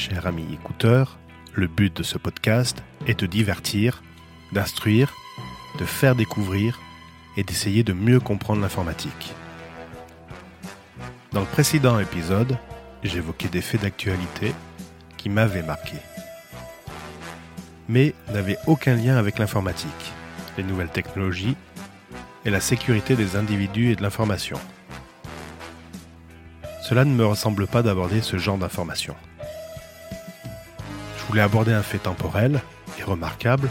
cher ami écouteur, le but de ce podcast est de divertir, d'instruire, de faire découvrir et d'essayer de mieux comprendre l'informatique. Dans le précédent épisode, j'évoquais des faits d'actualité qui m'avaient marqué, mais n'avaient aucun lien avec l'informatique, les nouvelles technologies et la sécurité des individus et de l'information. Cela ne me ressemble pas d'aborder ce genre d'informations. Je voulais aborder un fait temporel et remarquable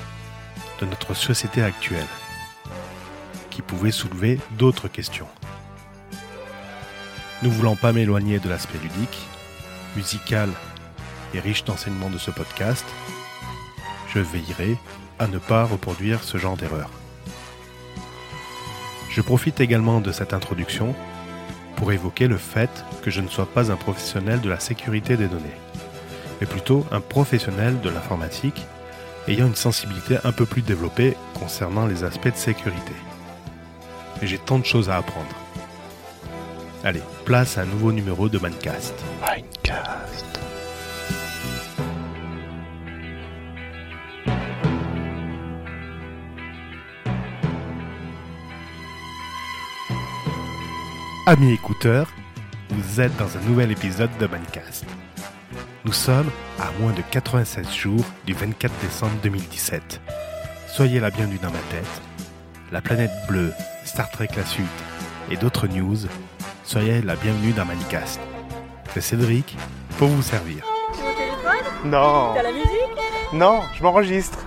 de notre société actuelle, qui pouvait soulever d'autres questions. Ne voulant pas m'éloigner de l'aspect ludique, musical et riche d'enseignements de ce podcast, je veillerai à ne pas reproduire ce genre d'erreur. Je profite également de cette introduction pour évoquer le fait que je ne sois pas un professionnel de la sécurité des données, mais plutôt un professionnel de l'informatique ayant une sensibilité un peu plus développée concernant les aspects de sécurité. Et j'ai tant de choses à apprendre. Allez, place à un nouveau numéro de mindCast. mindCast. Amis écouteurs, vous êtes dans un nouvel épisode de mindCast. Nous sommes à moins de 96 jours du 24 décembre 2017. Soyez la bienvenue dans ma tête. La planète bleue, Star Trek la suite et d'autres news, soyez la bienvenue dans mindCast. C'est Cédric pour vous servir. Tu veux au téléphone ? Non. T'as la musique ? Non, je m'enregistre.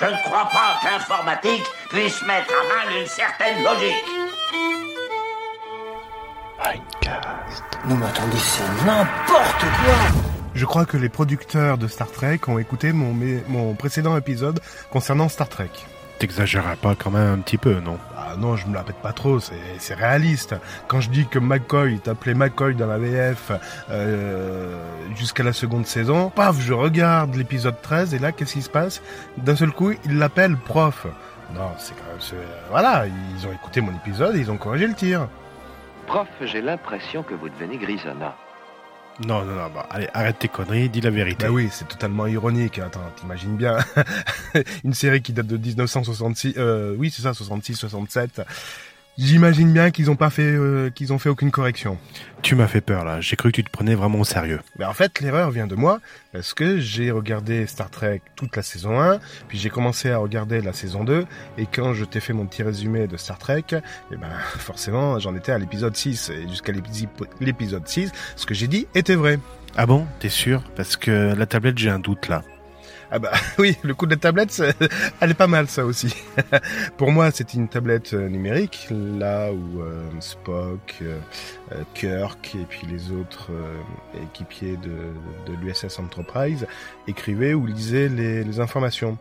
Je ne crois pas que l'informatique puisse mettre à mal une certaine logique. Non mais attendez, c'est n'importe quoi! Je crois que les producteurs de Star Trek ont écouté mon précédent épisode concernant Star Trek. T'exagéreras pas quand même un petit peu, non? Ah non, je me la pète pas trop, c'est réaliste. Quand je dis que McCoy t'appelait McCoy dans la VF jusqu'à la seconde saison, paf, je regarde l'épisode 13 et là, qu'est-ce qui se passe? D'un seul coup, il l'appelle prof. Non, c'est quand même... Voilà, ils ont écouté mon épisode et ils ont corrigé le tir. Prof, j'ai l'impression que vous devenez grisonnant. Non, bah, allez, arrête tes conneries, dis la vérité. Bah oui, c'est totalement ironique, attends, t'imagines bien. Une série qui date de 1966, oui c'est ça, 66-67. J'imagine bien qu'ils ont fait aucune correction. Tu m'as fait peur là, j'ai cru que tu te prenais vraiment au sérieux. Bah en fait, l'erreur vient de moi, parce que j'ai regardé Star Trek toute la saison 1, puis j'ai commencé à regarder la saison 2, et quand je t'ai fait mon petit résumé de Star Trek, eh ben forcément, j'en étais à l'épisode 6, et jusqu'à l'épisode 6, ce que j'ai dit était vrai. Ah bon, t'es sûr? Parce que la tablette, j'ai un doute là. Ah bah oui, le coup de la tablette, elle est pas mal ça aussi. Pour moi, c'était une tablette numérique, là où Spock, Kirk et puis les autres équipiers de l'USS Enterprise écrivaient ou lisaient les informations.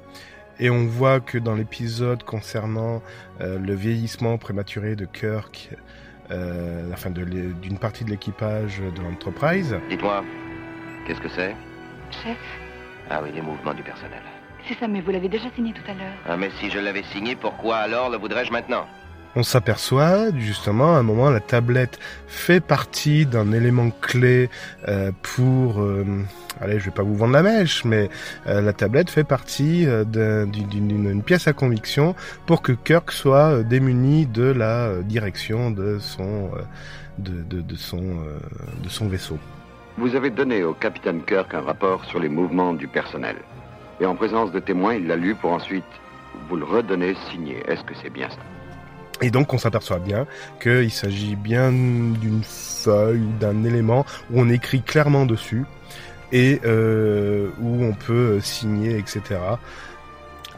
Et on voit que dans l'épisode concernant le vieillissement prématuré de Kirk, enfin d'une partie de l'équipage de l'Enterprise... Dis-toi, qu'est-ce que c'est ? Chef. Ah oui, les mouvements du personnel. C'est ça, mais vous l'avez déjà signé tout à l'heure. Ah mais si je l'avais signé, pourquoi alors le voudrais-je maintenant? On s'aperçoit, justement, à un moment, la tablette fait partie d'un élément clé pour... allez, je vais pas vous vendre la mèche, mais la tablette fait partie d'une pièce à conviction pour que Kirk soit démuni de la direction de son vaisseau. Vous avez donné au capitaine Kirk un rapport sur les mouvements du personnel. Et en présence de témoins, il l'a lu pour ensuite vous le redonner signé. Est-ce que c'est bien ça? Et donc, on s'aperçoit bien qu'il s'agit bien d'une feuille, d'un élément où on écrit clairement dessus et où on peut signer, etc.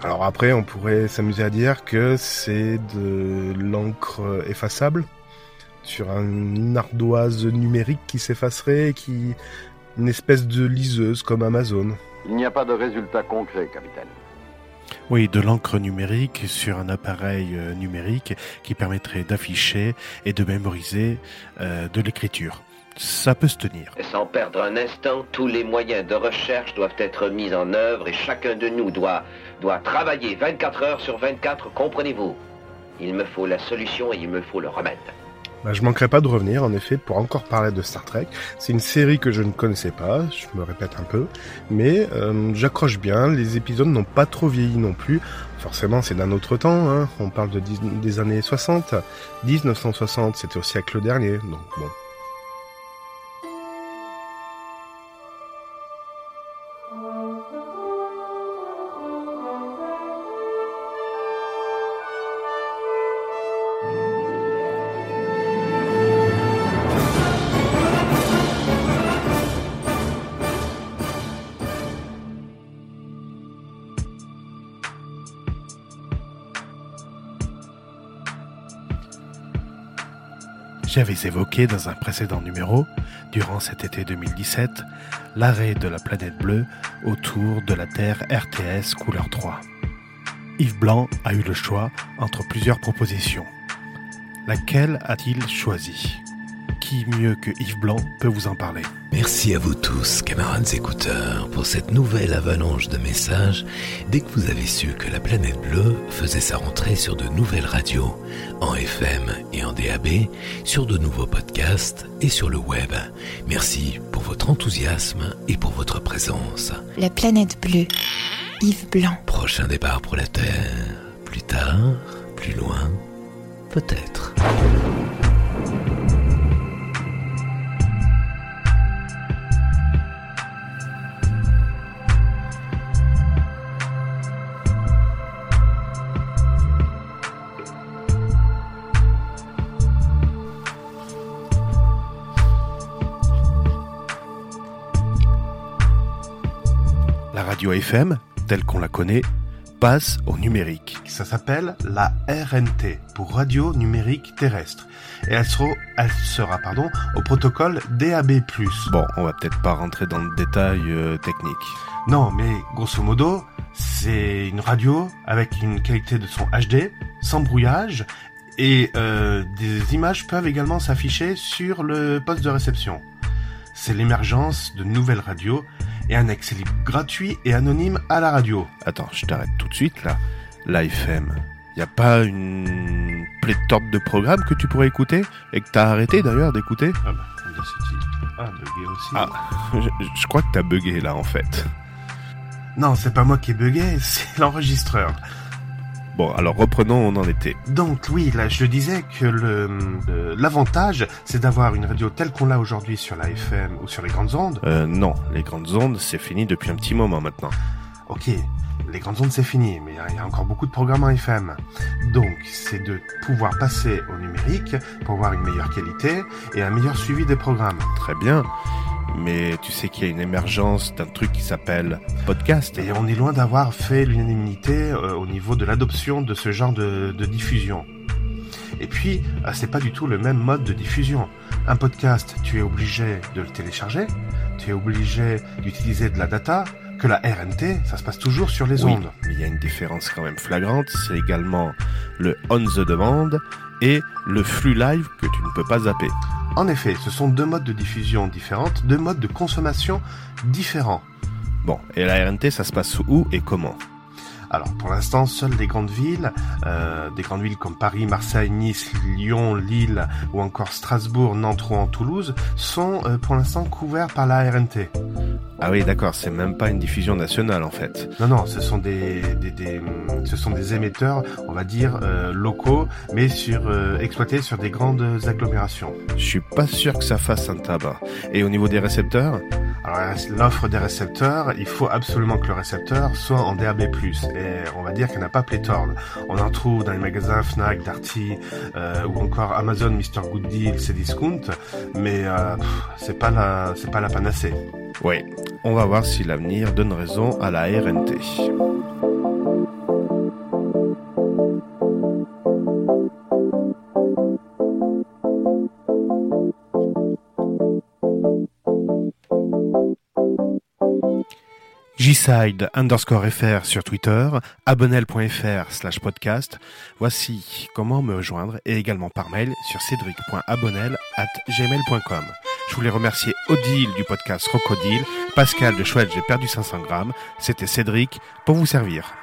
Alors après, on pourrait s'amuser à dire que c'est de l'encre effaçable. Sur une ardoise numérique qui s'effacerait, qui une espèce de liseuse comme Amazon. Il n'y a pas de résultat concret, capitaine. Oui, de l'encre numérique sur un appareil numérique qui permettrait d'afficher et de mémoriser de l'écriture. Ça peut se tenir. Sans perdre un instant, tous les moyens de recherche doivent être mis en œuvre et chacun de nous doit travailler 24 heures sur 24, comprenez-vous. Il me faut la solution et il me faut le remède. Bah, je manquerai pas de revenir, en effet, pour encore parler de Star Trek. C'est une série que je ne connaissais pas, je me répète un peu, mais j'accroche bien, les épisodes n'ont pas trop vieilli non plus. Forcément, c'est d'un autre temps, hein. On parle de des années 60. 1960, c'était au siècle dernier, donc bon. J'avais évoqué dans un précédent numéro, durant cet été 2017, l'arrêt de la planète bleue autour de la Terre RTS couleur 3. Yves Blanc a eu le choix entre plusieurs propositions. Laquelle a-t-il choisi ? Qui mieux que Yves Blanc peut vous en parler ? Merci à vous tous, camarades écouteurs, pour cette nouvelle avalanche de messages dès que vous avez su que la planète bleue faisait sa rentrée sur de nouvelles radios, en FM et en DAB, sur de nouveaux podcasts et sur le web. Merci pour votre enthousiasme et pour votre présence. La planète bleue, Yves Blanc. Prochain départ pour la Terre, plus tard, plus loin, peut-être. Radio FM, telle qu'on la connaît, passe au numérique. Ça s'appelle la RNT, pour Radio Numérique Terrestre. Et elle sera au protocole DAB+. Bon, on va peut-être pas rentrer dans le détail technique. Non, mais grosso modo, c'est une radio avec une qualité de son HD, sans brouillage, et des images peuvent également s'afficher sur le poste de réception. C'est l'émergence de nouvelles radios et un accès libre gratuit et anonyme à la radio. Attends, je t'arrête tout de suite là. La FM, y a pas une pléthore de programmes que tu pourrais écouter et que t'as arrêté d'ailleurs d'écouter ? Ah bah, bugué aussi. Ah, je crois que t'as bugué là en fait. Non, c'est pas moi qui ai bugué, c'est l'enregistreur. Bon, alors reprenons, on en était. Donc oui, là je disais que l'avantage, c'est d'avoir une radio telle qu'on l'a aujourd'hui sur la FM ou sur les grandes ondes. Non, les grandes ondes, c'est fini depuis un petit moment maintenant. Ok, les grandes ondes, c'est fini, mais il y a encore beaucoup de programmes en FM. Donc, c'est de pouvoir passer au numérique pour avoir une meilleure qualité et un meilleur suivi des programmes. Très bien. Mais tu sais qu'il y a une émergence d'un truc qui s'appelle podcast. Et on est loin d'avoir fait l'unanimité au niveau de l'adoption de ce genre de diffusion. Et puis, c'est pas du tout le même mode de diffusion. Un podcast, tu es obligé de le télécharger, tu es obligé d'utiliser de la data, que la RNT, ça se passe toujours sur les ondes. Mais il y a une différence quand même flagrante, c'est également le on the demand et le flux live que tu ne peux pas zapper. En effet, ce sont deux modes de diffusion différentes, deux modes de consommation différents. Bon, et la RNT, ça se passe où et comment ? Alors, pour l'instant, seules les grandes villes, comme Paris, Marseille, Nice, Lyon, Lille ou encore Strasbourg, Nantes, Rouen, Toulouse, sont pour l'instant couverts par la RNT. Ah oui, d'accord, c'est même pas une diffusion nationale en fait. Non, ce sont des émetteurs, on va dire locaux, mais exploités sur des grandes agglomérations. Je suis pas sûr que ça fasse un tabac. Et au niveau des récepteurs ? Alors, l'offre des récepteurs, il faut absolument que le récepteur soit en DAB+. Et on va dire qu'il n'y en a pas pléthore. On en trouve dans les magasins Fnac, Darty, ou encore Amazon, Mister Good Deal, Cdiscount, mais c'est pas la panacée. Oui, on va voir si l'avenir donne raison à la RNT. jside_fr sur Twitter, abonnel.fr/podcast. Voici comment me rejoindre et également par mail sur cedric.abonnel@gmail.com. Je voulais remercier Odile du podcast Croc'Odile, Pascale de Chouette, j'ai perdu 500 grammes. C'était Cédric pour vous servir.